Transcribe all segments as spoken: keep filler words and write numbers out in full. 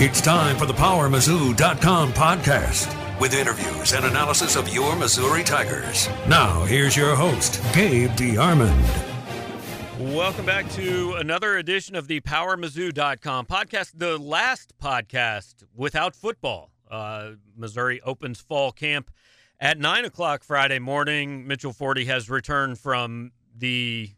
It's time for the Power Mizzou dot com podcast with interviews and analysis of your Missouri Tigers. Now, here's your host, Gabe D'Armond. Welcome back to another edition of the Power Mizzou dot com podcast, the last podcast without football. Uh, Missouri opens fall camp at nine o'clock Friday morning. Mitchell Forty has returned from the...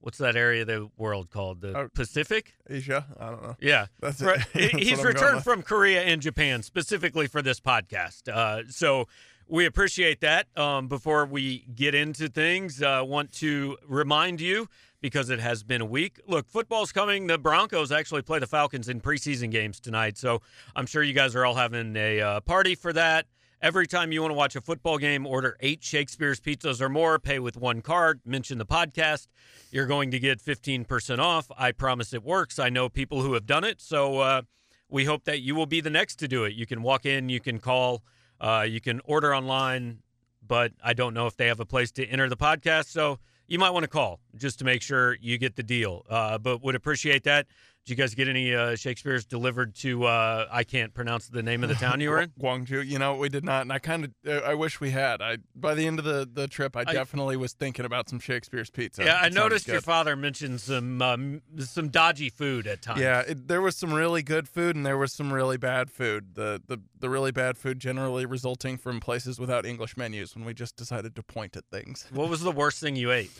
What's that area of the world called? The uh, Pacific? Asia? I don't know. Yeah. That's it. That's He's returned from Korea and Japan specifically for this podcast. Uh, so we appreciate that. Um, before we get into things, I uh, want to remind you, because it has been a week. Look, football's coming. The Broncos actually play the Falcons in preseason games tonight. So I'm sure you guys are all having a uh, party for that. Every time you want to watch a football game, order eight Shakespeare's pizzas or more, pay with one card, mention the podcast. You're going to get fifteen percent off. I promise it works. I know people who have done it, so uh, we hope that you will be the next to do it. You can walk in, you can call, uh, you can order online, but I don't know if they have a place to enter the podcast, so you might want to call just to make sure you get the deal, uh, but would appreciate that. Did you guys get any uh, Shakespeare's delivered to, uh, I can't pronounce the name of the town you were in? Gwangju. You know, we did not, and I kind of, uh, I wish we had. I By the end of the, the trip, I, I definitely was thinking about some Shakespeare's pizza. Yeah, I noticed good. Your father mentioned some um, some dodgy food at times. Yeah, it, there was some really good food, and there was some really bad food. The, the the really bad food generally resulting from places without English menus when we just decided to point at things. What was the worst thing you ate?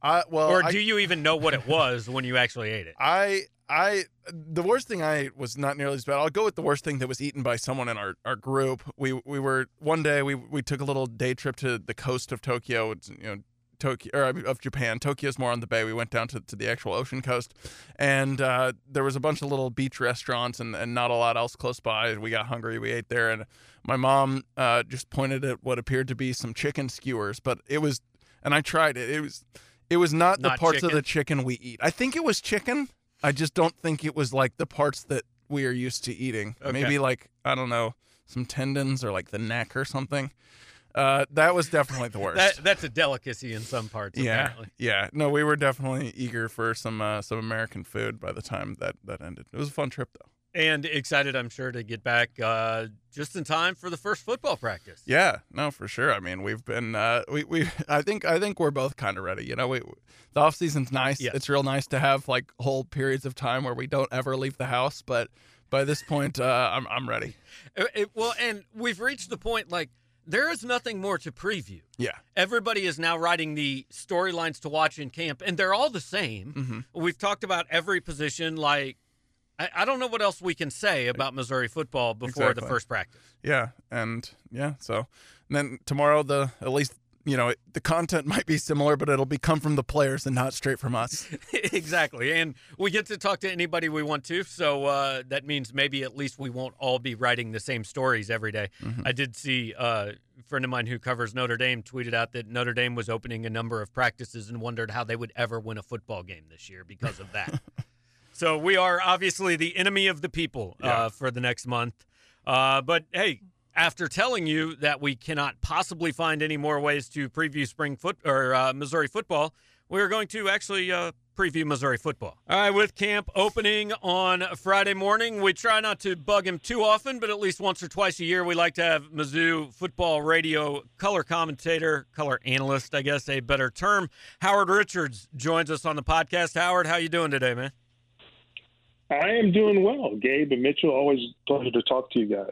I, well, or do I, you even know what it was when you actually ate it? I... I the worst thing I ate was not nearly as bad. I'll go with the worst thing that was eaten by someone in our, our group. We we were one day we, we took a little day trip to the coast of Tokyo, you know, Tokyo or of Japan. Tokyo's more on the bay. We went down to, to the actual ocean coast, and uh, there was a bunch of little beach restaurants and, and not a lot else close by. We got hungry. We ate there, and my mom uh, just pointed at what appeared to be some chicken skewers, but it was and I tried it. It was it was not, not the parts chicken. of the chicken we eat. I think it was chicken. I just don't think it was, like, the parts that we are used to eating. Okay. Maybe, like, I don't know, some tendons or, like, the neck or something. Uh, that was definitely the worst. that, that's a delicacy in some parts, yeah, apparently. Yeah. No, we were definitely eager for some uh, some American food by the time that, that ended. It was a fun trip, though. And excited, I'm sure, to get back uh, just in time for the first football practice. Yeah, no, for sure. I mean, we've been, uh, we, we, I think, I think we're both kind of ready. You know, we, the off season's nice. Yeah. It's real nice to have like whole periods of time where we don't ever leave the house. But by this point, uh, I'm, I'm ready. It, it, well, and we've reached the point like there is nothing more to preview. Yeah, everybody is now writing the storylines to watch in camp, and they're all the same. Mm-hmm. We've talked about every position, like. I don't know what else we can say about Missouri football before exactly. the first practice. Yeah, and yeah, so and then tomorrow the at least you know it, the content might be similar, but it'll be come from the players and not straight from us. Exactly, and we get to talk to anybody we want to, so uh, that means maybe at least we won't all be writing the same stories every day. Mm-hmm. I did see uh, a friend of mine who covers Notre Dame tweeted out that Notre Dame was opening a number of practices and wondered how they would ever win a football game this year because of that. So we are obviously the enemy of the people uh, yeah. for the next month. Uh, but, hey, after telling you that we cannot possibly find any more ways to preview spring foot or uh, Missouri football, we're going to actually uh, preview Missouri football. All right, with camp opening on Friday morning, we try not to bug him too often, but at least once or twice a year we like to have Mizzou football radio color commentator, color analyst, I guess a better term, Howard Richards joins us on the podcast. Howard, how you doing today, man? I am doing well, Gabe and Mitchell. Always a pleasure to talk to you guys.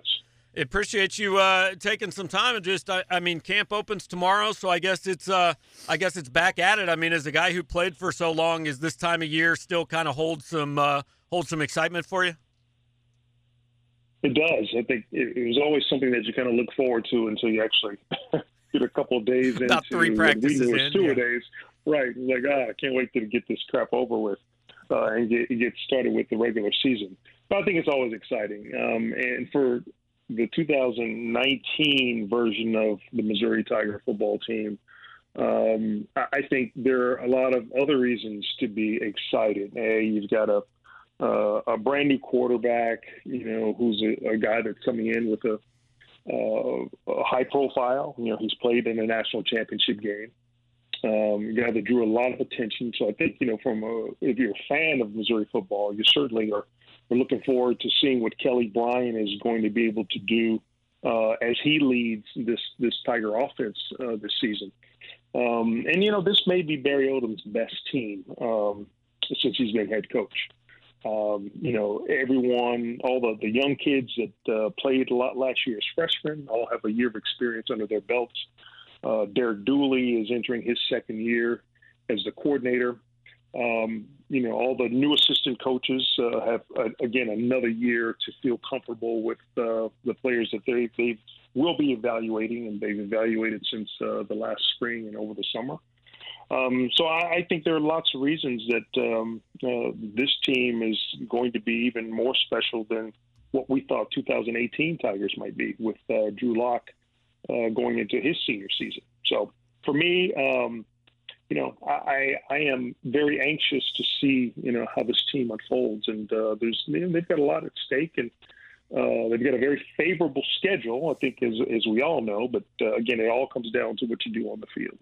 Appreciate you uh, taking some time and just, I, I mean, camp opens tomorrow, so I guess it's, uh, I guess it's back at it. I mean, as a guy who played for so long, is this time of year still kind of hold some, uh, hold some excitement for you? It does. I think it, it was always something that you kind of look forward to until you actually get a couple of days into about three practices in, yeah. two days, right? It's like, ah, I can't wait to get this crap over with. Uh, and get, get started with the regular season. But I think it's always exciting. Um, and for the two thousand nineteen version of the Missouri Tiger football team, um, I, I think there are a lot of other reasons to be excited. A, you've got a, uh, a brand new quarterback, you know, who's a, a guy that's coming in with a, uh, a high profile. You know, he's played in a national championship game. Um, a guy that drew a lot of attention. So I think, you know, from a, if you're a fan of Missouri football, you certainly are We're looking forward to seeing what Kelly Bryant is going to be able to do uh, as he leads this this Tiger offense uh, this season. Um, and, you know, this may be Barry Odom's best team um, since he's been head coach. Um, you know, everyone, all the, the young kids that uh, played a lot last year as freshmen all have a year of experience under their belts. Uh, Derek Dooley is entering his second year as the coordinator. Um, you know, all the new assistant coaches uh, have, uh, again, another year to feel comfortable with uh, the players that they, they will be evaluating, and they've evaluated since uh, the last spring and over the summer. Um, so I, I think there are lots of reasons that um, uh, this team is going to be even more special than what we thought two thousand eighteen Tigers might be, with uh, Drew Locke uh, going into his senior season. So for me, um, you know, I, I am very anxious to see, you know, how this team unfolds. And uh, there's, they've got a lot at stake, and uh, they've got a very favorable schedule, I think, as, as we all know. But, uh, again, it all comes down to what you do on the field.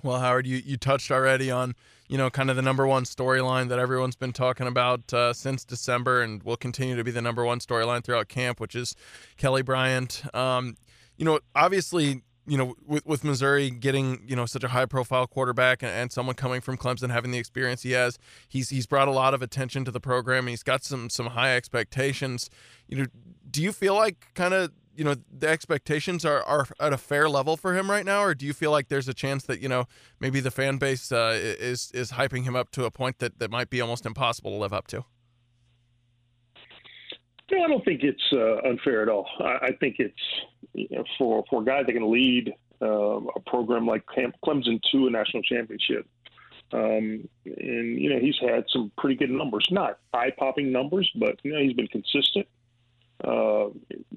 Well, Howard, you, you touched already on, you know, kind of the number one storyline that everyone's been talking about uh, since December, and will continue to be the number one storyline throughout camp, which is Kelly Bryant. Um, you know, obviously, you know, with, with Missouri getting, you know, such a high-profile quarterback, and, and someone coming from Clemson having the experience he has, he's he's brought a lot of attention to the program, and he's got some some high expectations. You know, do you feel like kind of, you know, the expectations are, are at a fair level for him right now, or do you feel like there's a chance that, you know, maybe the fan base uh, is is hyping him up to a point that, that might be almost impossible to live up to? No, I don't think it's uh, unfair at all. I, I think it's, you know, for, for a guy that can lead uh, a program like Clemson to a national championship. Um, and, you know, he's had some pretty good numbers, not eye-popping numbers, but, you know, he's been consistent. Uh,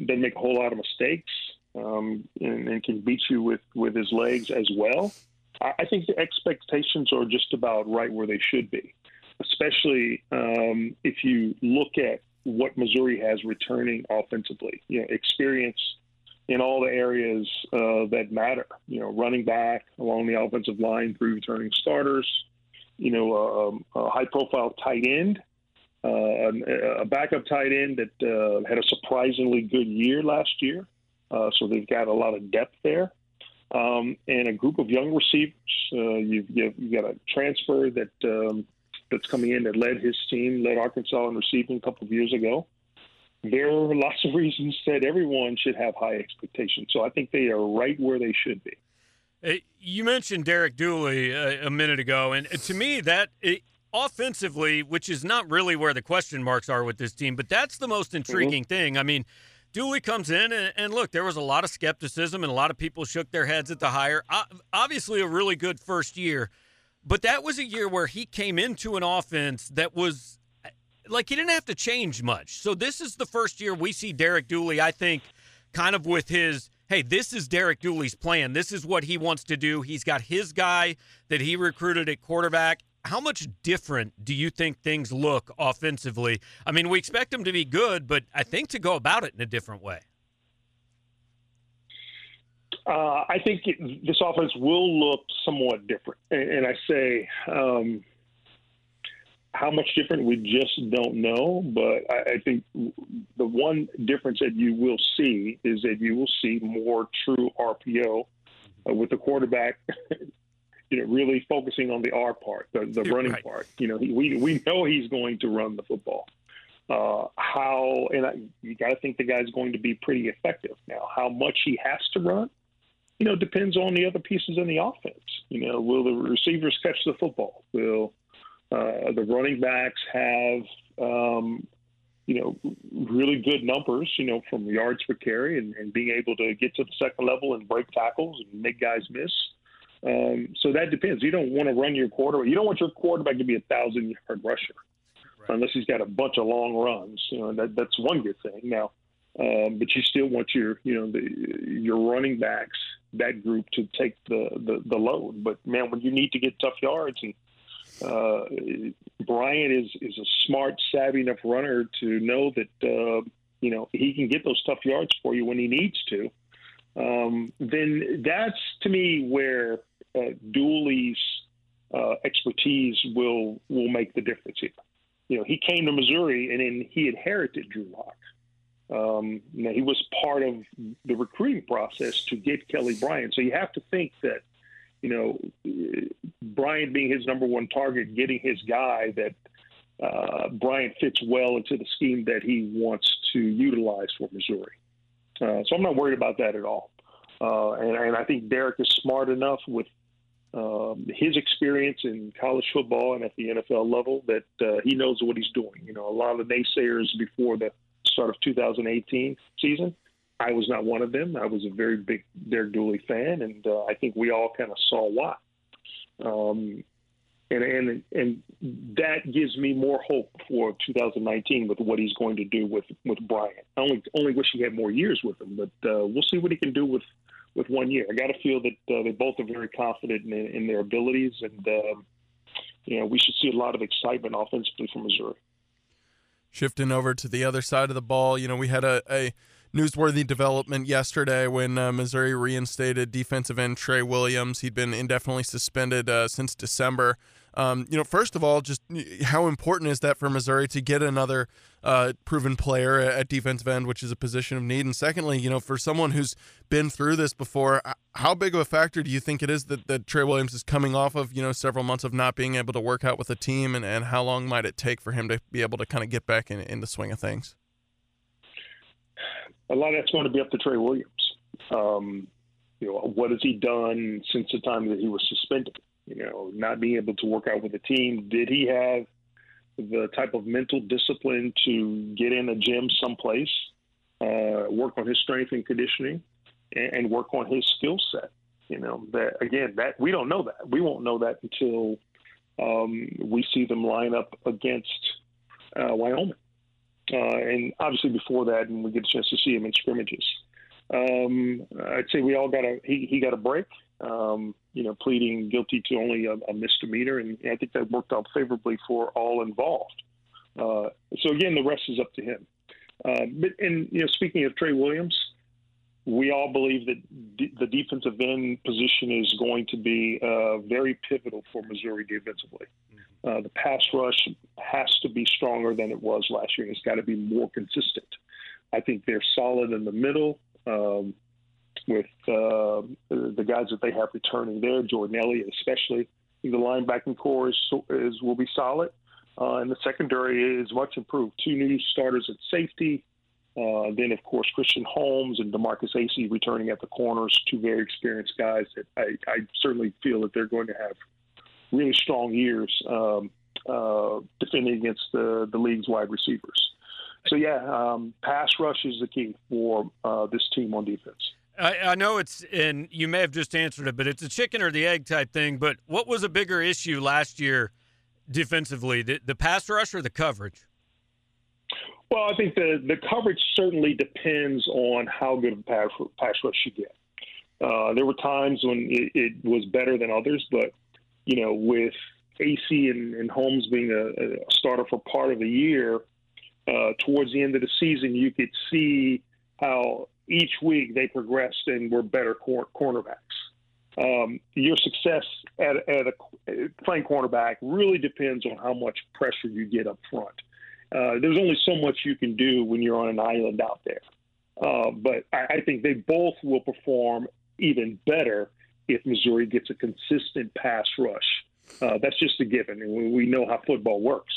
doesn't make a whole lot of mistakes, um, and, and can beat you with, with his legs as well. I, I think the expectations are just about right where they should be, especially um, if you look at what Missouri has returning offensively. You know, experience in all the areas uh, that matter. You know, running back, along the offensive line, through returning starters. You know, um, a high-profile tight end. Uh, a backup tight end that uh, had a surprisingly good year last year. Uh, so they've got a lot of depth there. Um, and a group of young receivers. Uh, you've, you've, you've got a transfer that um, that's coming in that led his team, led Arkansas in receiving a couple of years ago. There are lots of reasons that everyone should have high expectations. So I think they are right where they should be. Hey, you mentioned Derek Dooley a, a minute ago, and to me that it- – offensively, which is not really where the question marks are with this team, but that's the most intriguing mm-hmm. thing. I mean, Dooley comes in, and, and look, there was a lot of skepticism, and a lot of people shook their heads at the hire. Obviously a really good first year, but that was a year where he came into an offense that was, like, he didn't have to change much. So this is the first year we see Derek Dooley, I think, kind of with his, hey, this is Derek Dooley's plan. This is what he wants to do. He's got his guy that he recruited at quarterback. How much different do you think things look offensively? I mean, we expect them to be good, but I think to go about it in a different way. Uh, I think it, this offense will look somewhat different. And, and I say um, how much different, we just don't know. But I, I think the one difference that you will see is that you will see more true R P O uh, with the quarterback you know, really focusing on the R part, the, the running right. part. You know, he, we we know he's going to run the football. Uh, how and I, you got to think the guy's going to be pretty effective. Now, how much he has to run, you know, depends on the other pieces in the offense. You know, will the receivers catch the football? Will uh, the running backs have, um, you know, really good numbers, you know, from yards per carry and, and being able to get to the second level and break tackles and make guys miss? Um, so that depends. You don't want to run your quarterback. You don't want your quarterback to be a thousand-yard rusher right. unless he's got a bunch of long runs. You know, that, that's one good thing. Now, um, but you still want your, you know, the, your running backs, that group, to take the, the, the load. But, man, when you need to get tough yards, and uh, Bryant is, is a smart, savvy enough runner to know that, uh, you know, he can get those tough yards for you when he needs to. Um, then that's, to me, where – Uh, Dooley's uh, expertise will will make the difference here. you know, he came to Missouri and then he inherited Drew Locke. Um, you know, he was part of the recruiting process to get Kelly Bryant. So you have to think that, you know, Bryant being his number one target, getting his guy, that uh, Bryant fits well into the scheme that he wants to utilize for Missouri. Uh, so I'm not worried about that at all. Uh, and, and I think Derek is smart enough with um, his experience in college football and at the N F L level that uh, he knows what he's doing. You know, a lot of naysayers before the start of two thousand eighteen season, I was not one of them. I was a very big Derek Dooley fan, and uh, I think we all kind of saw why. Um, and, and and that gives me more hope for two thousand nineteen with what he's going to do with, with Bryant. I only, only wish he had more years with him, but uh, we'll see what he can do with, with one year. I got to feel that uh, they both are very confident in, in their abilities, and um, you know, we should see a lot of excitement offensively from Missouri. Shifting over to the other side of the ball, you know, we had a, a newsworthy development yesterday when uh, Missouri reinstated defensive end Trey Williams. He'd been indefinitely suspended uh, since December. Um, you know, first of all, just how important is that for Missouri to get another uh, proven player at defensive end, which is a position of need? And secondly, you know, for someone who's been through this before, how big of a factor do you think it is that, that Trey Williams is coming off of, you know, several months of not being able to work out with a team, and, and how long might it take for him to be able to kind of get back in, in the swing of things? A lot of that's going to be up to Trey Williams. Um, you know, what has he done since the time that he was suspended? You know, not being able to work out with the team. Did he have the type of mental discipline to get in a gym someplace, uh, work on his strength and conditioning, and, and work on his skill set? You know, that again, that we don't know that. We won't know that until um, we see them line up against uh, Wyoming. Uh, and obviously before that, and we get a chance to see him in scrimmages. Um, I'd say we all got a he, he got a break, um, you know, pleading guilty to only a, a misdemeanor, and I think that worked out favorably for all involved. Uh, so again, the rest is up to him. Uh, but and you know, speaking of Trey Williams, we all believe that d- the defensive end position is going to be uh, very pivotal for Missouri defensively. Uh, the pass rush has to be stronger than it was last year. It's got to be more consistent. I think they're solid in the middle um, with uh, the guys that they have returning there, Jordan Elliott especially. I think the linebacking core is, is, will be solid, uh, and the secondary is much improved. Two new starters at safety. Uh, then, of course, Christian Holmes and DeMarcus Acey returning at the corners, two very experienced guys that I, I certainly feel that they're going to have really strong years um, uh, defending against the, the league's wide receivers. So, yeah, um, pass rush is the key for uh, this team on defense. I, I know it's, and you may have just answered it, but it's a chicken or the egg type thing. But what was a bigger issue last year defensively, the, the pass rush or the coverage? Well, I think the, the coverage certainly depends on how good a pass, pass rush you get. Uh, there were times when it, it was better than others, but, you know, with Acey and, and Holmes being a, a starter for part of the year, uh, towards the end of the season, you could see how each week they progressed and were better cor- cornerbacks. Um, your success at, at, a, at playing cornerback really depends on how much pressure you get up front. Uh, there's only so much you can do when you're on an island out there. Uh, but I, I think they both will perform even better if Missouri gets a consistent pass rush. Uh, that's just a given. And we, we know how football works.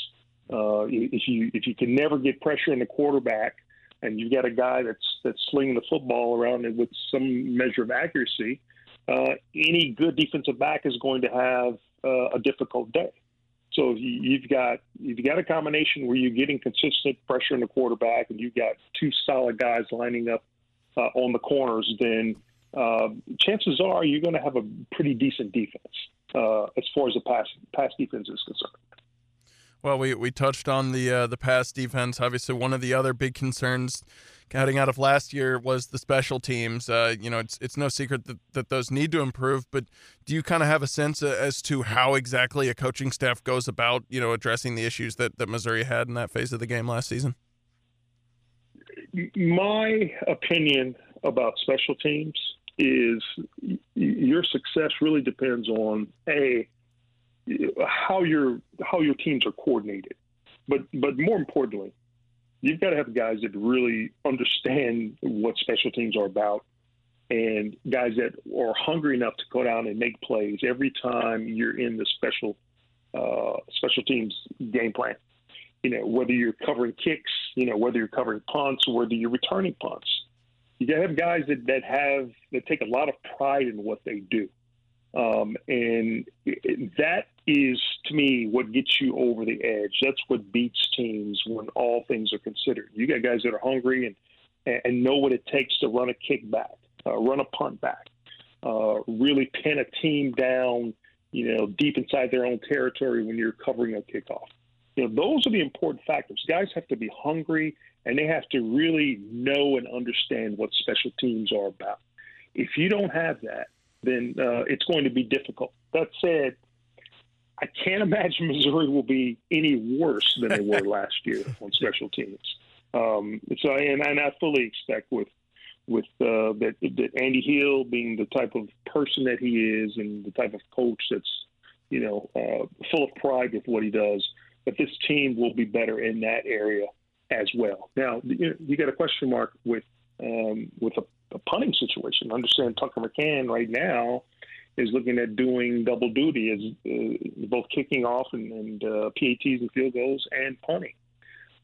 Uh, if you if you can never get pressure on the quarterback and you've got a guy that's, that's slinging the football around with some measure of accuracy, uh, any good defensive back is going to have uh, a difficult day. So you've got you've got a combination where you're getting consistent pressure on the quarterback, and you've got two solid guys lining up uh, on the corners. Then uh, chances are you're going to have a pretty decent defense uh, as far as the pass pass defense is concerned. Well, we we touched on the uh, the pass defense. Obviously, one of the other big concerns Getting out of last year was the special teams. Uh, you know, it's it's no secret that, that those need to improve, but do you kind of have a sense as to how exactly a coaching staff goes about, you know, addressing the issues that, that Missouri had in that phase of the game last season? My opinion about special teams is your success really depends on, A, how your, how your teams are coordinated. But but more importantly, you've got to have guys that really understand what special teams are about, and guys that are hungry enough to go down and make plays every time you're in the special uh, special teams game plan. You know, whether you're covering kicks, you know, whether you're covering punts, whether you're returning punts. You got to have guys that, that have that take a lot of pride in what they do. Um, and that is, to me, what gets you over the edge. That's what beats teams when all things are considered. You got guys that are hungry and, and know what it takes to run a kick back, uh, run a punt back, uh, really pin a team down, you know, deep inside their own territory when you're covering a kickoff. You know, those are the important factors. Guys have to be hungry, and they have to really know and understand what special teams are about. If you don't have that, then uh, it's going to be difficult. That said, I can't imagine Missouri will be any worse than they were last year on special teams. Um, so, and, and I fully expect with with uh, that, that Andy Hill being the type of person that he is and the type of coach that's, you know, uh, full of pride with what he does, that this team will be better in that area as well. Now, you, you got a question mark with um, with a a punting situation. I understand Tucker McCann right now is looking at doing double duty as uh, both kicking off and, and uh, P A Ts and field goals and punting.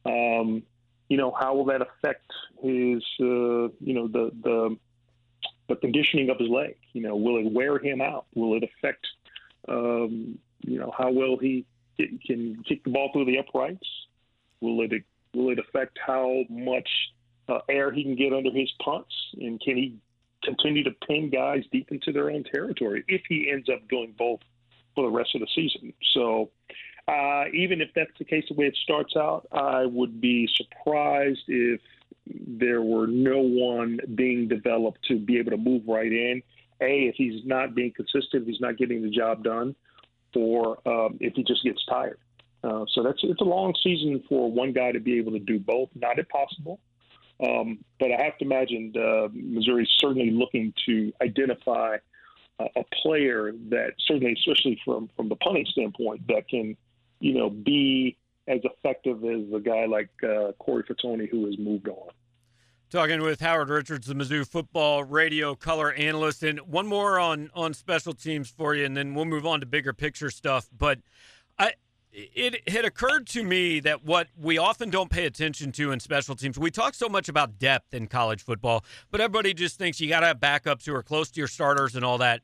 Um, you know, how will that affect his, uh, you know, the, the the conditioning of his leg? You know, will it wear him out? Will it affect, um, you know, how well he can kick the ball through the uprights? Will it, will it affect how much Uh, air he can get under his punts, and can he continue to pin guys deep into their own territory if he ends up doing both for the rest of the season? So uh, even if that's the case, the way it starts out, I would be surprised if there were no one being developed to be able to move right in. A, if he's not being consistent, if he's not getting the job done, or um, if he just gets tired. Uh, so that's it's a long season for one guy to be able to do both. Not impossible. Um, but I have to imagine uh, Missouri is certainly looking to identify uh, a player that certainly, especially from, from the punting standpoint, that can, you know, be as effective as a guy like uh, Corey Fatone, who has moved on. Talking with Howard Richards, the Mizzou football radio color analyst. And one more on, on special teams for you, and then we'll move on to bigger picture stuff. But I – It had occurred to me that what we often don't pay attention to in special teams, we talk so much about depth in college football, but everybody just thinks you got to have backups who are close to your starters and all that.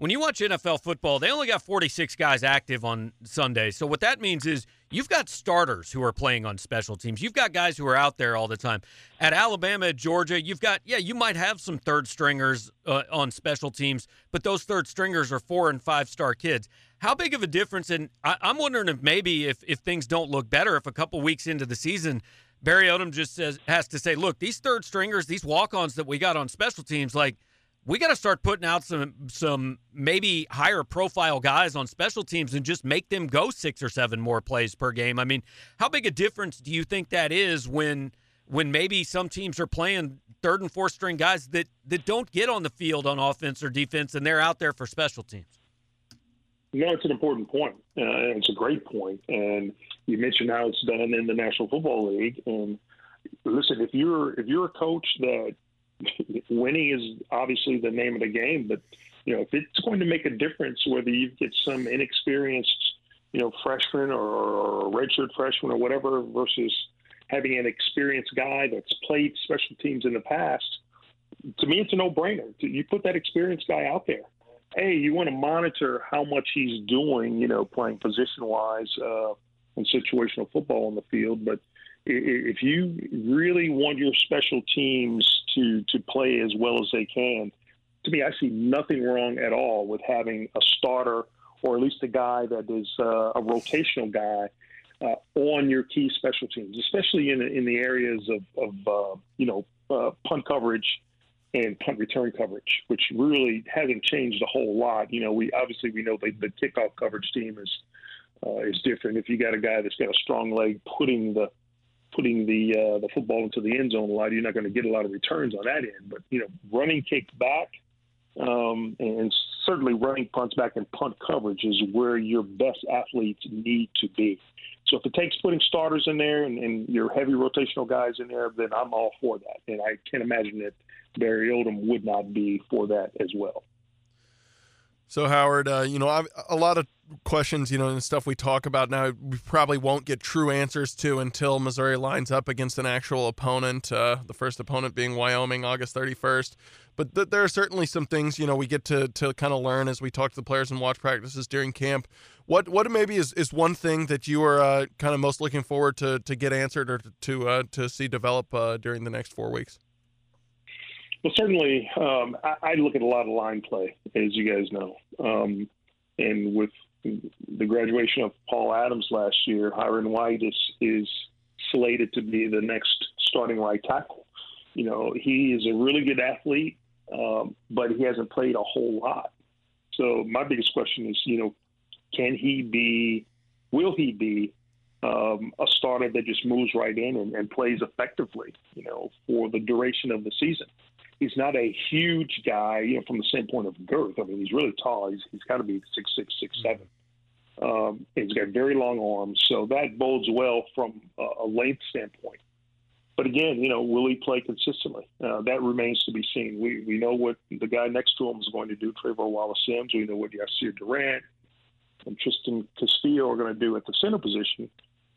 When you watch N F L football, they only got forty-six guys active on Sunday. So what that means is you've got starters who are playing on special teams. You've got guys who are out there all the time. At Alabama, at Georgia, you've got, yeah, you might have some third stringers uh, on special teams, but those third stringers are four- and five-star kids. How big of a difference? And I, I'm wondering if maybe if, if things don't look better, if a couple weeks into the season, Barry Odom just says has to say, look, these third stringers, these walk-ons that we got on special teams, like, we got to start putting out some some maybe higher profile guys on special teams and just make them go six or seven more plays per game. I mean, how big a difference do you think that is when when maybe some teams are playing third and fourth string guys that, that don't get on the field on offense or defense and they're out there for special teams? You know, it's an important point. Uh, it's a great point. And you mentioned how it's done in the National Football League. And listen, if you're if you're a coach that winning is obviously the name of the game, but you know, if it's going to make a difference whether you get some inexperienced, you know, freshman or redshirt freshman or whatever versus having an experienced guy that's played special teams in the past, to me, it's a no-brainer. You put that experienced guy out there. Hey, you want to monitor how much he's doing, you know, playing position-wise uh, and situational football on the field, but if you really want your special teams to, to play as well as they can, to me, I see nothing wrong at all with having a starter or at least a guy that is uh, a rotational guy uh, on your key special teams, especially in, in the areas of, of uh, you know, uh, punt coverage and punt return coverage, which really hasn't changed a whole lot. You know, we obviously we know the, the kickoff coverage team is uh, is different. If you got a guy that's got a strong leg putting the putting the uh, the football into the end zone a lot, you're not going to get a lot of returns on that end. But, you know, running kick back Um, and certainly running punts back and punt coverage is where your best athletes need to be. So if it takes putting starters in there and, and your heavy rotational guys in there, then I'm all for that. And I can't imagine that Barry Odom would not be for that as well. So, Howard, uh, you know, I've, a lot of questions, you know, and stuff we talk about now, we probably won't get true answers to until Missouri lines up against an actual opponent, uh, the first opponent being Wyoming, August thirty-first. But th- there are certainly some things, you know, we get to, to kind of learn as we talk to the players and watch practices during camp. What what maybe is, is one thing that you are uh, kind of most looking forward to, to get answered or to, uh, to see develop uh, during the next four weeks? Well, certainly, um, I, I look at a lot of line play, as you guys know. Um, and with the graduation of Paul Adams last year, Hiron White is, is slated to be the next starting right tackle. You know, he is a really good athlete, um, but he hasn't played a whole lot. So my biggest question is, you know, can he be, will he be um, a starter that just moves right in and, and plays effectively, you know, for the duration of the season? He's not a huge guy, you know, from the standpoint of girth. I mean, he's really tall. He's he's got to be six six six seven. Um, he's got very long arms, so that bodes well from a, a length standpoint. But again, you know, will he play consistently? Uh, that remains to be seen. We we know what the guy next to him is going to do, Trayvon Wallace-Sims. We know what Yasir Durant and Tristan Castillo are going to do at the center position.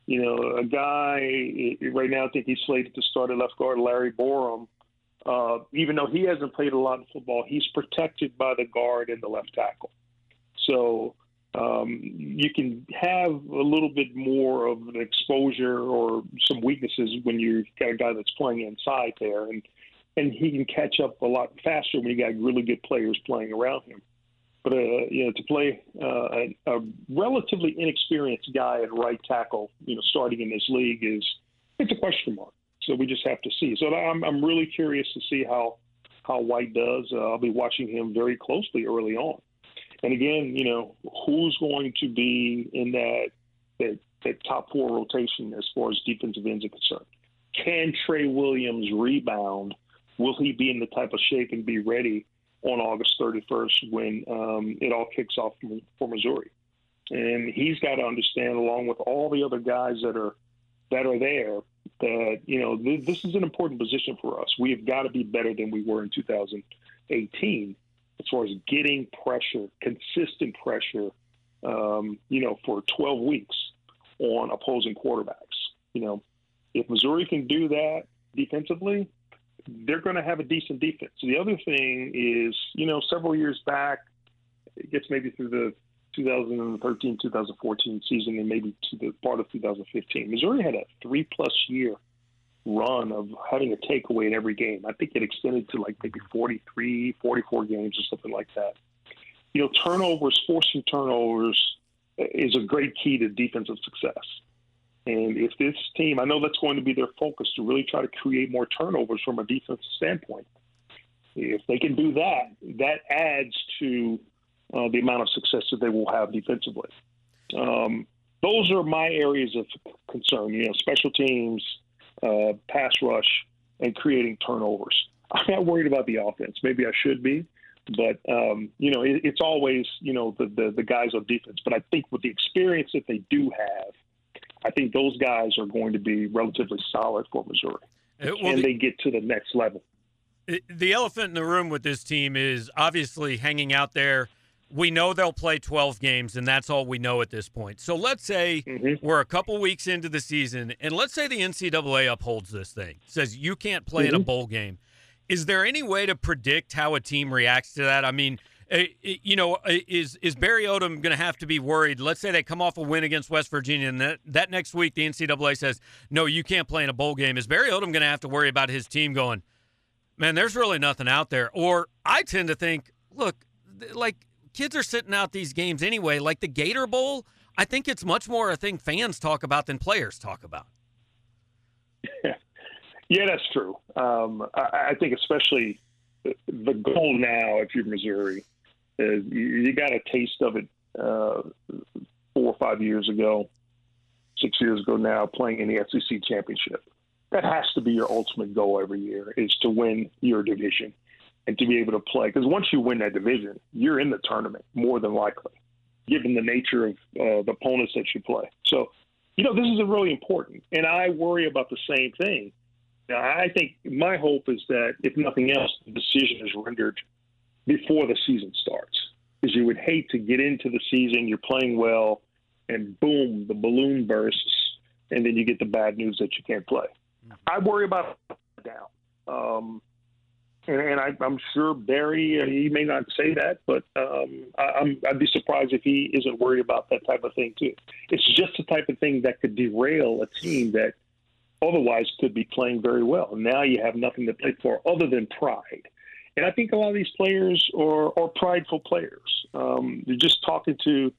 You know, a guy right now, I think he's slated to start at left guard, Larry Borum. Uh, even though he hasn't played a lot of football, he's protected by the guard and the left tackle. So um, you can have a little bit more of an exposure or some weaknesses when you've got a guy that's playing inside there. And, and he can catch up a lot faster when you got really good players playing around him. But, uh, you know, to play uh, a, a relatively inexperienced guy at right tackle, you know, starting in this league is it's a question mark. So we just have to see. So I'm I'm really curious to see how how White does. Uh, I'll be watching him very closely early on. And again, you know, who's going to be in that that, that top four rotation as far as defensive ends are concerned? Can Trey Williams rebound? Will he be in the type of shape and be ready on August thirty-first when um, it all kicks off from, for Missouri? And he's got to understand, along with all the other guys that are that are there, that, you know, th- this is an important position for us. We have got to be better than we were in two thousand eighteen as far as getting pressure, consistent pressure, um, you know, for twelve weeks on opposing quarterbacks. You know, if Missouri can do that defensively, they're going to have a decent defense. The other thing is, you know, several years back, it gets maybe through the twenty thirteen twenty fourteen season and maybe to the part of two thousand fifteen, Missouri had a three-plus year run of having a takeaway in every game. I think it extended to like maybe forty-three, forty-four games or something like that. You know, turnovers, forcing turnovers is a great key to defensive success. And if this team, I know that's going to be their focus, to really try to create more turnovers from a defensive standpoint. If they can do that, that adds to Uh, the amount of success that they will have defensively. Um, those are my areas of concern, you know, special teams, uh, pass rush, and creating turnovers. I'm not worried about the offense. Maybe I should be, but, um, you know, it, it's always, you know, the, the, the guys on defense. But I think with the experience that they do have, I think those guys are going to be relatively solid for Missouri. It will be- and they get to the next level. It, the elephant in the room with this team is obviously hanging out there. We know they'll play twelve games, and that's all we know at this point. So let's say mm-hmm. we're a couple weeks into the season, and let's say the N C double A upholds this thing, says you can't play mm-hmm. in a bowl game. Is there any way to predict how a team reacts to that? I mean, you know, is is Barry Odom going to have to be worried? Let's say they come off a win against West Virginia, and that, that next week the N C double A says, no, you can't play in a bowl game. Is Barry Odom going to have to worry about his team going, man, there's really nothing out there? Or I tend to think, look, like – kids are sitting out these games anyway, like the Gator Bowl. I think it's much more a thing fans talk about than players talk about. Yeah, yeah, that's true. Um, I, I think especially the goal now, if you're Missouri, is you, you got a taste of it uh, four or five years ago, six years ago now, playing in the S E C championship. That has to be your ultimate goal every year, is to win your division. and to be able to play. Because once you win that division, you're in the tournament more than likely, given the nature of uh, the opponents that you play. So, you know, this is really important. And I worry about the same thing. Now, I think my hope is that, if nothing else, the decision is rendered before the season starts. Because you would hate to get into the season, you're playing well, and boom, the balloon bursts, and then you get the bad news that you can't play. Mm-hmm. I worry about down. Um, and and I, I'm sure Barry, he may not say that, but um, I, I'm, I'd be surprised if he isn't worried about that type of thing too. It's just the type of thing that could derail a team that otherwise could be playing very well. Now you have nothing to play for other than pride. And I think a lot of these players are, are prideful players. Um, they're just talking to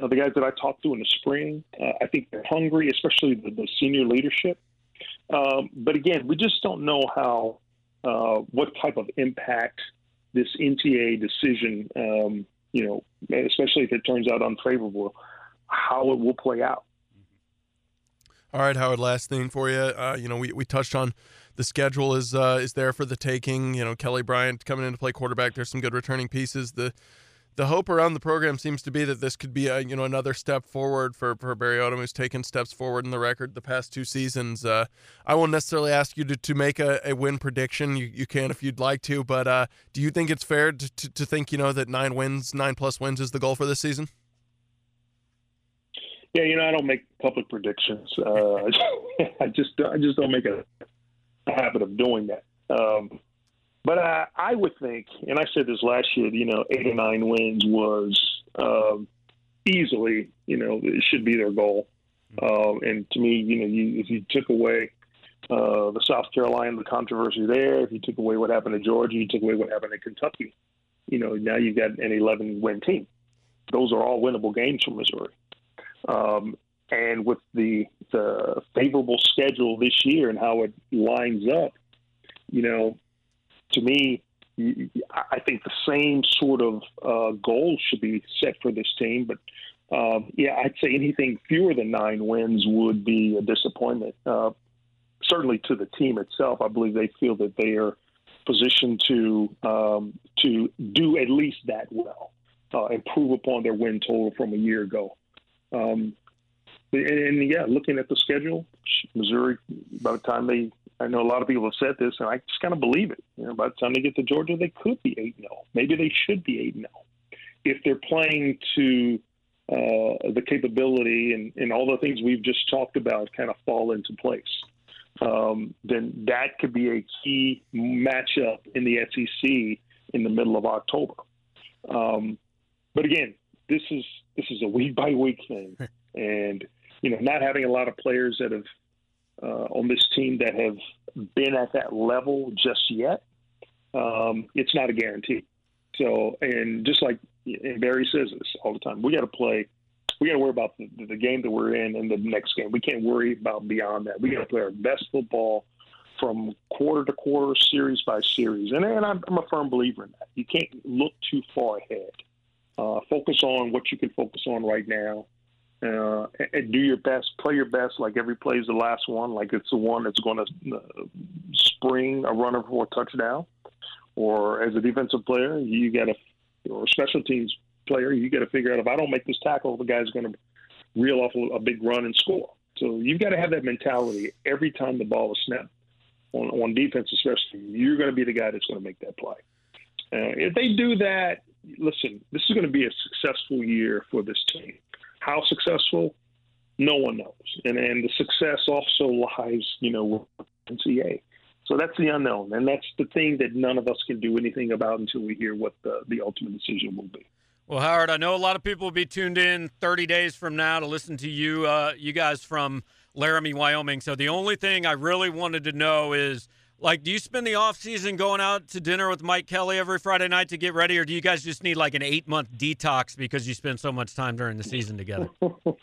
uh, the guys that I talked to in the spring. Uh, I think they're hungry, especially the, the senior leadership. Um, but again, we just don't know how, uh, what type of impact this N T A A decision, um, you know, especially if it turns out unfavorable, how it will play out. All right, Howard, last thing for you. Uh, you know, we, we touched on the schedule is uh, is there for the taking. You know, Kelly Bryant coming in to play quarterback. There's some good returning pieces. The the hope around the program seems to be that this could be a, you know, another step forward for, for Barry Odom, who's taken steps forward in the record the past two seasons. Uh, I won't necessarily ask you to, to make a, a win prediction. You you can if you'd like to, but uh, do you think it's fair to, to, to think, you know, that nine wins, nine plus wins is the goal for this season? Yeah, you know, I don't make public predictions. Uh, I just, I just don't make a habit of doing that. Um, but I, I would think, and I said this last year, you know, eight or nine wins was um, easily, you know, it should be their goal. Uh, and to me, you know, you, if you took away uh, the South Carolina, the controversy there, if you took away what happened to Georgia, you took away what happened to Kentucky, you know, now you've got an eleven-win team. Those are all winnable games for Missouri. Um, and with the, the favorable schedule this year and how it lines up, you know, to me, I think the same sort of uh, goal should be set for this team. But, um, yeah, I'd say anything fewer than nine wins would be a disappointment, uh, certainly to the team itself. I believe they feel that they are positioned to um, to do at least that well, uh, improve upon their win total from a year ago. Um, and, and yeah, looking at the schedule, Missouri, by the time they, I know a lot of people have said this, and I just kind of believe it. You know, by the time they get to Georgia, they could be eight and oh. Maybe they should be eight and oh. If they're playing to uh, the capability and, and all the things we've just talked about kind of fall into place, um, then that could be a key matchup in the S E C in the middle of October. Um, but again, This is this is a week by week thing, and you know, not having a lot of players that have uh, on this team that have been at that level just yet, um, it's not a guarantee. So, and just like and Barry says this all the time, we got to play, we got to worry about the, the game that we're in and the next game. We can't worry about beyond that. We got to play our best football from quarter to quarter, series by series, and and I'm, I'm a firm believer in that. You can't look too far ahead. Uh, focus on what you can focus on right now, uh, and, and do your best, play your best, like every play is the last one, like it's the one that's going to uh, spring a runner for a touchdown. Or as a defensive player, you got to, or special teams player, you got to figure out, if I don't make this tackle, the guy's going to reel off a, a big run and score. So you've got to have that mentality every time the ball is snapped on, on defense, especially. You're going to be the guy that's going to make that play. Uh, if they do that, listen, this is going to be a successful year for this team. How successful? No one knows. And and the success also lies, you know, with N C A A. So that's the unknown. And that's the thing that none of us can do anything about until we hear what the, the ultimate decision will be. Well, Howard, I know a lot of people will be tuned in thirty days from now to listen to you, uh, you guys from Laramie, Wyoming. So the only thing I really wanted to know is, like, do you spend the offseason going out to dinner with Mike Kelly every Friday night to get ready, or do you guys just need like an eight-month detox because you spend so much time during the season together? Well,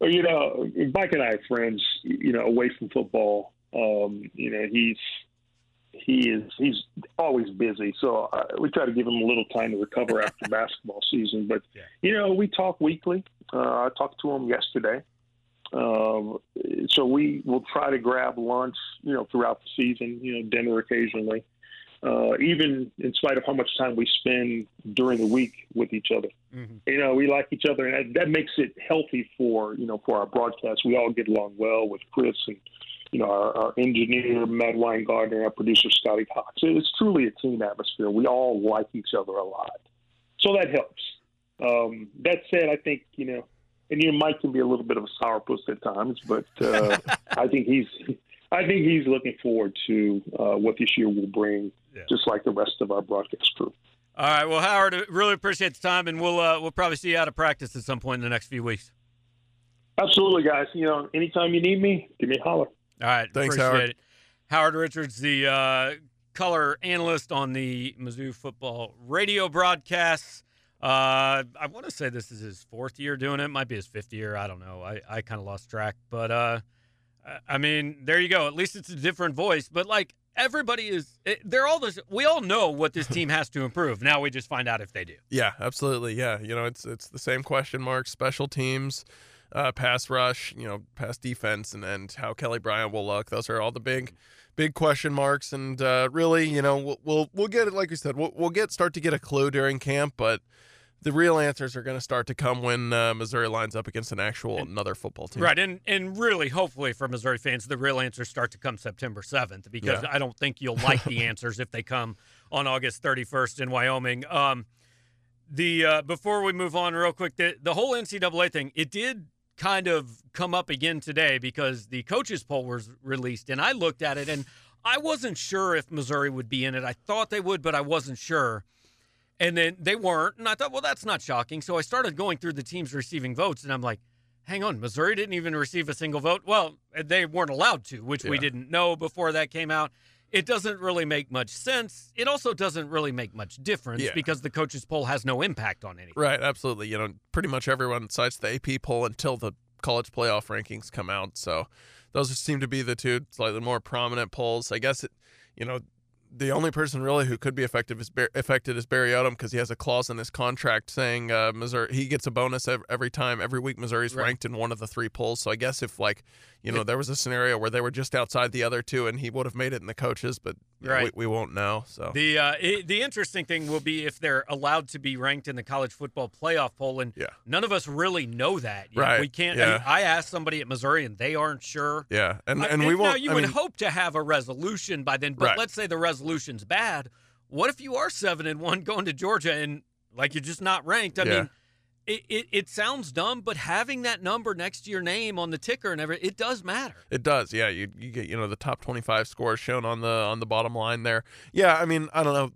you know, Mike and I are friends, you know, away from football. Um, you know, he's he is he's always busy, so I, we try to give him a little time to recover after basketball season. But, yeah. you know, we talk weekly. Uh, I talked to him yesterday. Um, so we will try to grab lunch, you know, throughout the season, you know, dinner occasionally. uh, even in spite of how much time we spend during the week with each other. Mm-hmm. You know, we like each other, and that, that makes it healthy for, you know, for our broadcast. We all get along well with Chris and, you know, our, our engineer, Matt Weingartner, and our producer, Scotty Cox. It's truly a team atmosphere. We all like each other a lot. So that helps. Um, that said, I think, you know, and you know, Mike can be a little bit of a sourpuss at times, but uh, I think he's I think he's looking forward to uh, what this year will bring, yeah. just like the rest of our broadcast crew. All right. Well, Howard, really appreciate the time, and we'll uh, we'll probably see you out of practice at some point in the next few weeks. Absolutely, guys. You know, anytime you need me, give me a holler. All right. Thanks, appreciate Howard. It. Howard Richards, the uh, color analyst on the Mizzou football radio broadcasts. Uh, I want to say this is his fourth year doing it. It might be his fifth year. I don't know. I, I kind of lost track. But, uh, I mean, there you go. At least it's a different voice. But, like, everybody is – they're all this, we all know what this team has to improve. Now we just find out if they do. Yeah, absolutely. Yeah, you know, it's it's the same question marks, special teams, uh, pass rush, you know, pass defense, and, and how Kelly Bryant will look. Those are all the big – big question marks, and uh, really, you know, we'll, we'll we'll get it. Like we said, we'll we'll get start to get a clue during camp, but the real answers are going to start to come when uh, Missouri lines up against an actual and, another football team, right? And and really, hopefully for Missouri fans, the real answers start to come September seventh, because yeah. I don't think you'll like the answers if they come on August thirty-first in Wyoming. Um, the uh, before we move on, real quick, the the whole N C double A thing, it did kind of come up again today because the coaches poll was released, and I looked at it, and I wasn't sure if Missouri would be in it. I thought they would, but I wasn't sure. And then they weren't, and I thought, well, that's not shocking. So I started going through the teams receiving votes, and I'm like, hang on, Missouri didn't even receive a single vote? Well, they weren't allowed to, which yeah. we didn't know before that came out. It doesn't really make much sense. It also doesn't really make much difference yeah. because the coaches poll has no impact on anything. Right, absolutely. You know, pretty much everyone cites the A P poll until the college playoff rankings come out. So those seem to be the two slightly more prominent polls. I guess, it, you know, the only person really who could be effective is Bar- affected is Barry Odom, because he has a clause in his contract saying uh, Missouri he gets a bonus every, every time every week Missouri's right. ranked in one of the three polls. So I guess if like you know there was a scenario where they were just outside the other two and he would have made it in the coaches, but right. we, we won't know. So the uh, it, the interesting thing will be if they're allowed to be ranked in the college football playoff poll, and yeah. none of us really know that. You right? Know, we can't. Yeah. I, I asked somebody at Missouri and they aren't sure. Yeah, and I, and, and we won't. Now you I would mean, hope to have a resolution by then, but right. let's say the resolution. Solution's bad. What if you are seven and one going to Georgia and like you're just not ranked? I yeah. mean, it, it it sounds dumb, but having that number next to your name on the ticker and everything, it does matter. It does, yeah. You you get you know the top twenty-five scores shown on the on the bottom line there. Yeah, I mean, I don't know.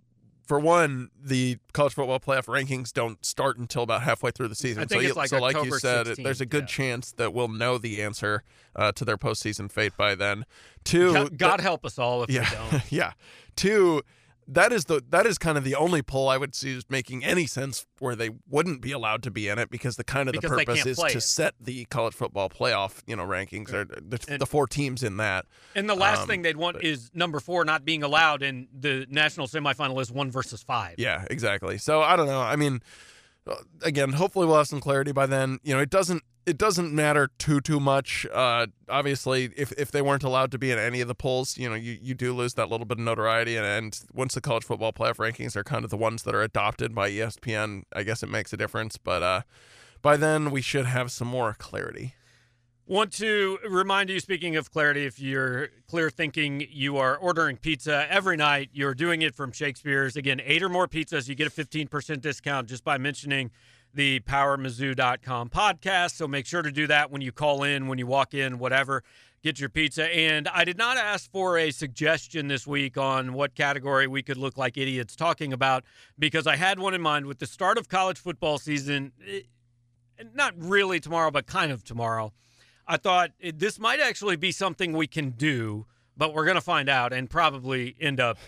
For one, the college football playoff rankings don't start until about halfway through the season. I think so, it's like, so like you said, sixteenth, there's a good yeah. chance that we'll know the answer uh, to their postseason fate by then. Two, God, God th- help us all if yeah, we don't. yeah. Two, that is the that is kind of the only poll I would see is making any sense where they wouldn't be allowed to be in it, because the kind of because the purpose is to it. set the college football playoff you know rankings or the, and, the four teams in that. And the last um, thing they'd want but, is number four not being allowed in the national semifinal is one versus five. Yeah, exactly. So I don't know. I mean, again, hopefully we'll have some clarity by then. You know, it doesn't it doesn't matter too too much. Uh, obviously, if if they weren't allowed to be in any of the polls, you know, you, you do lose that little bit of notoriety. And, and once the college football playoff rankings are kind of the ones that are adopted by E S P N, I guess it makes a difference. But uh, by then, we should have some more clarity. Want to remind you, speaking of clarity, if you're clear thinking, you are ordering pizza every night. You're doing it from Shakespeare's. Again, eight or more pizzas, you get a fifteen percent discount just by mentioning the Power Mizzou dot com podcast. So make sure to do that when you call in, when you walk in, whatever. Get your pizza. And I did not ask for a suggestion this week on what category we could look like idiots talking about, because I had one in mind with the start of college football season. Not really tomorrow, but kind of tomorrow. I thought this might actually be something we can do, but we're going to find out and probably end up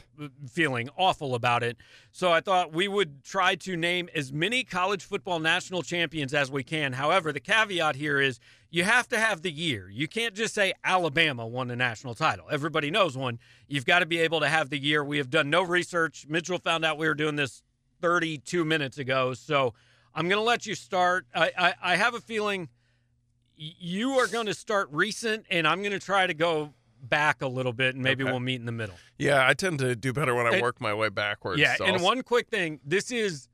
feeling awful about it. So I thought we would try to name as many college football national champions as we can. However, the caveat here is you have to have the year. You can't just say Alabama won the national title. Everybody knows one. You've got to be able to have the year. We have done no research. Mitchell found out we were doing this thirty-two minutes ago. So I'm going to let you start. I, I, I have a feeling... You are going to start recent, and I'm going to try to go back a little bit, and maybe okay. we'll meet in the middle. Yeah, I tend to do better when I it, work my way backwards. Yeah, so and I'll... one quick thing. This is,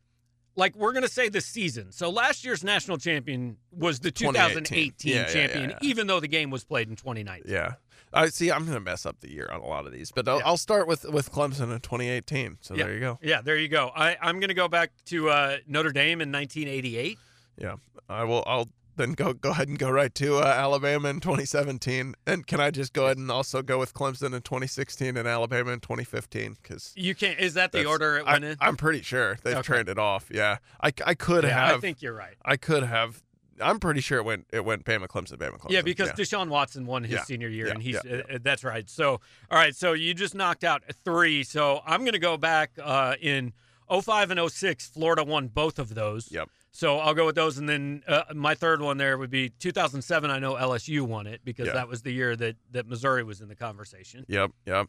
like, we're going to say the season. So last year's national champion was the twenty eighteen yeah, champion, yeah, yeah, yeah. even though the game was played in twenty nineteen. Yeah. I see, I'm going to mess up the year on a lot of these, but I'll, yeah. I'll start with, with Clemson in twenty eighteen. So yeah. there you go. Yeah, there you go. I, I'm going to go back to uh, Notre Dame in nineteen eighty-eight. Yeah, I will. I'll then go go ahead and go right to uh, Alabama in twenty seventeen. And can I just go ahead and also go with Clemson in twenty sixteen and Alabama in twenty fifteen? Because you can't. Is that the order it went I, in? I'm pretty sure they've okay. traded it off. Yeah, I, I could yeah, have. I think you're right. I could have. I'm pretty sure it went it went Bama Clemson Bama Clemson. Yeah, because yeah. Deshaun Watson won his yeah. senior year, yeah. and he's yeah. uh, that's right. So all right, so you just knocked out three. So I'm going to go back uh, in oh five and oh six. Florida won both of those. Yep. So I'll go with those, and then uh, my third one there would be two thousand seven. I know L S U won it because yeah. that was the year that that Missouri was in the conversation. Yep. Yep.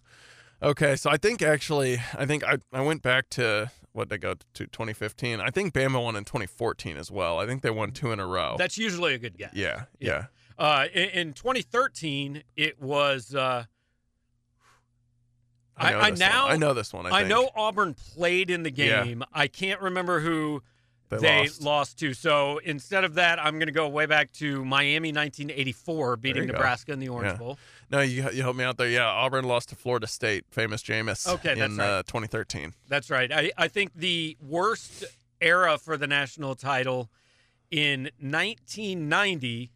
Okay, so I think actually, I think I, I went back to, what did I go to, twenty fifteen. I think Bama won in twenty fourteen as well. I think they won two in a row. That's usually a good guess. Yeah, yeah. yeah. Uh, in, in twenty thirteen, it was, uh, I, I, I now, one. I know this one, I, I think. know Auburn played in the game. Yeah. I can't remember who they, they lost. lost to. So instead of that, I'm going to go way back to Miami nineteen eighty-four, beating Nebraska go. in the Orange yeah. Bowl. No, you you helped me out there. Yeah, Auburn lost to Florida State, famous Jameis, okay, in right. uh, twenty thirteen. That's right. I, I think the worst era for the national title in nineteen ninety,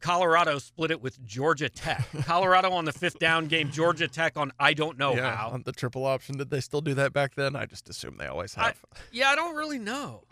Colorado split it with Georgia Tech. Colorado on the fifth down game, Georgia Tech on I don't know yeah, how. On the triple option, did they still do that back then? I just assume they always have. I, yeah, I don't really know.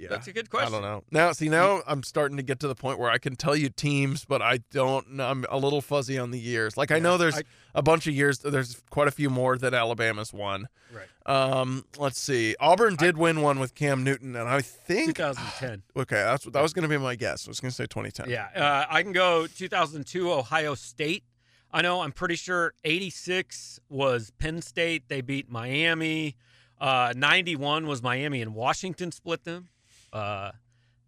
Yeah. That's a good question. I don't know. Now, see, now I'm starting to get to the point where I can tell you teams, but I don't know. I'm a little fuzzy on the years. Like, yeah, I know there's I, a bunch of years. There's quite a few more that Alabama's won. Right. Um, let's see. Auburn did I, win one with Cam Newton, and I think twenty ten. Okay, that's that was going to be my guess. I was going to say twenty ten. Yeah, uh, I can go two thousand two Ohio State. I know I'm pretty sure eighty-six was Penn State. They beat Miami. Uh, ninety-one was Miami and Washington split them. Uh,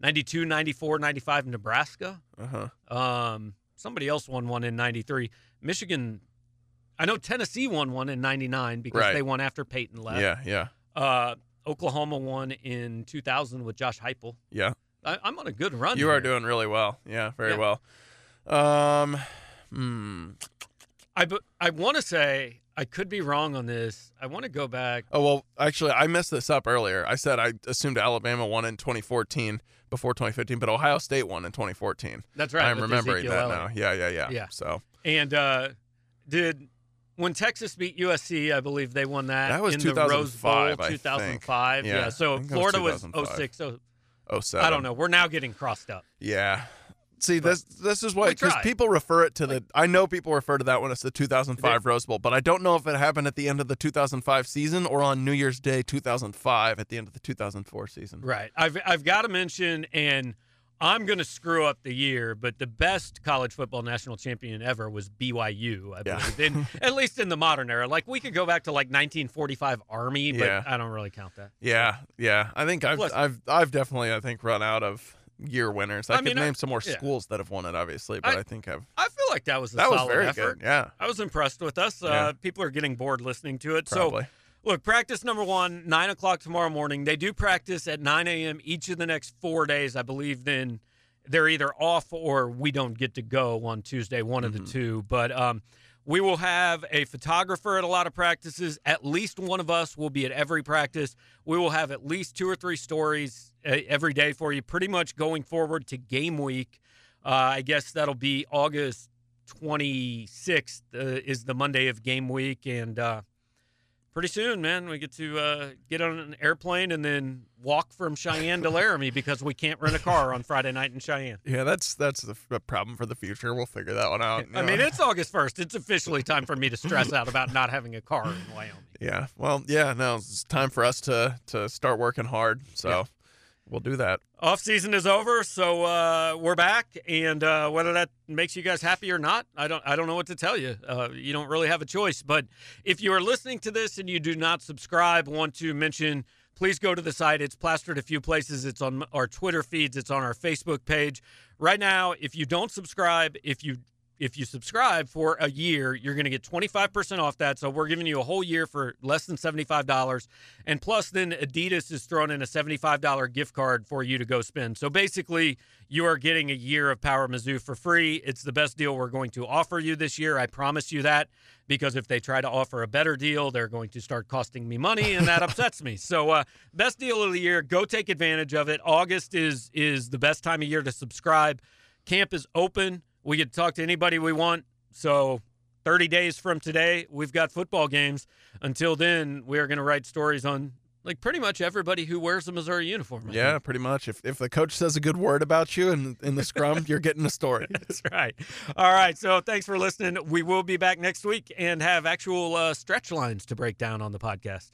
ninety-two, ninety-four, ninety-five, Nebraska. Uh-huh. Um, somebody else won one in ninety-three. Michigan, I know Tennessee won one in ninety-nine because right. they won after Peyton left. Yeah, yeah. Uh, Oklahoma won in two thousand with Josh Heupel. Yeah. I, I'm on a good run You here. Are doing really well. Yeah, very yeah. well. Um, hmm. I, I want to say... I could be wrong on this. I want to go back. Oh, well, actually, I messed this up earlier. I said I assumed Alabama won in twenty fourteen before twenty fifteen, but Ohio State won in twenty fourteen. That's right. I'm remembering that now. Yeah, yeah, yeah. Yeah. So. And uh, did when Texas beat U S C, I believe they won that. That was in the Rose Bowl, two thousand five. Yeah. yeah. So Florida was oh six, oh seven. I don't know. We're now getting crossed up. Yeah. See, but this this is why, because people refer it to the, I know people refer to that one as the two thousand five Rose Bowl, but I don't know if it happened at the end of the two thousand five season or on New Year's Day two thousand five at the end of the two thousand four season. Right. I've, I've got to mention, and I'm going to screw up the year, but the best college football national champion ever was B Y U, I believe, yeah. in, at least in the modern era. Like, we could go back to, like, nineteen forty-five Army, but yeah. I don't really count that. Yeah, yeah. I think I've, Plus, I've, I've definitely, I think, run out of... year winners. I, I could mean, name I, some more schools yeah. that have won it, obviously, but I, I think I've... I feel like that was a that solid was very effort. Good, yeah. I was impressed with us. Uh, yeah. People are getting bored listening to it. Probably. So, look, practice number one, nine o'clock tomorrow morning. They do practice at nine a.m. each of the next four days. I believe then they're either off or we don't get to go on Tuesday, one mm-hmm. of the two. But um, we will have a photographer at a lot of practices. At least one of us will be at every practice. We will have at least two or three stories every day for you, pretty much going forward to game week. Uh, I guess that'll be August twenty-sixth uh, is the Monday of game week. And uh, pretty soon, man, we get to uh, get on an airplane and then walk from Cheyenne to Laramie because we can't rent a car on Friday night in Cheyenne. Yeah, that's that's the f- problem for the future. We'll figure that one out. I know. mean, it's August first. It's officially time for me to stress out about not having a car in Wyoming. Yeah, well, yeah, no, it's time for us to, to start working hard, so... Yeah. We'll do that. Off-season is over, so uh, we're back. And uh, whether that makes you guys happy or not, I don't I don't know what to tell you. Uh, you don't really have a choice. But if you are listening to this and you do not subscribe, want to mention, please go to the site. It's plastered a few places. It's on our Twitter feeds. It's on our Facebook page. Right now, if you don't subscribe, if you if you subscribe for a year, you're going to get twenty-five percent off that. So we're giving you a whole year for less than seventy-five dollars. And plus then Adidas is throwing in a seventy-five dollars gift card for you to go spend. So basically you are getting a year of Power Mizzou for free. It's the best deal we're going to offer you this year. I promise you that, because if they try to offer a better deal, they're going to start costing me money, and that upsets me. So uh, best deal of the year. Go take advantage of it. August is is the best time of year to subscribe. Camp is open. We can talk to anybody we want. So thirty days from today, we've got football games. Until then, we are going to write stories on like pretty much everybody who wears a Missouri uniform. I yeah, think. pretty much. If if the coach says a good word about you in, in the scrum, you're getting a story. That's right. All right, so thanks for listening. We will be back next week and have actual uh, stretch lines to break down on the podcast.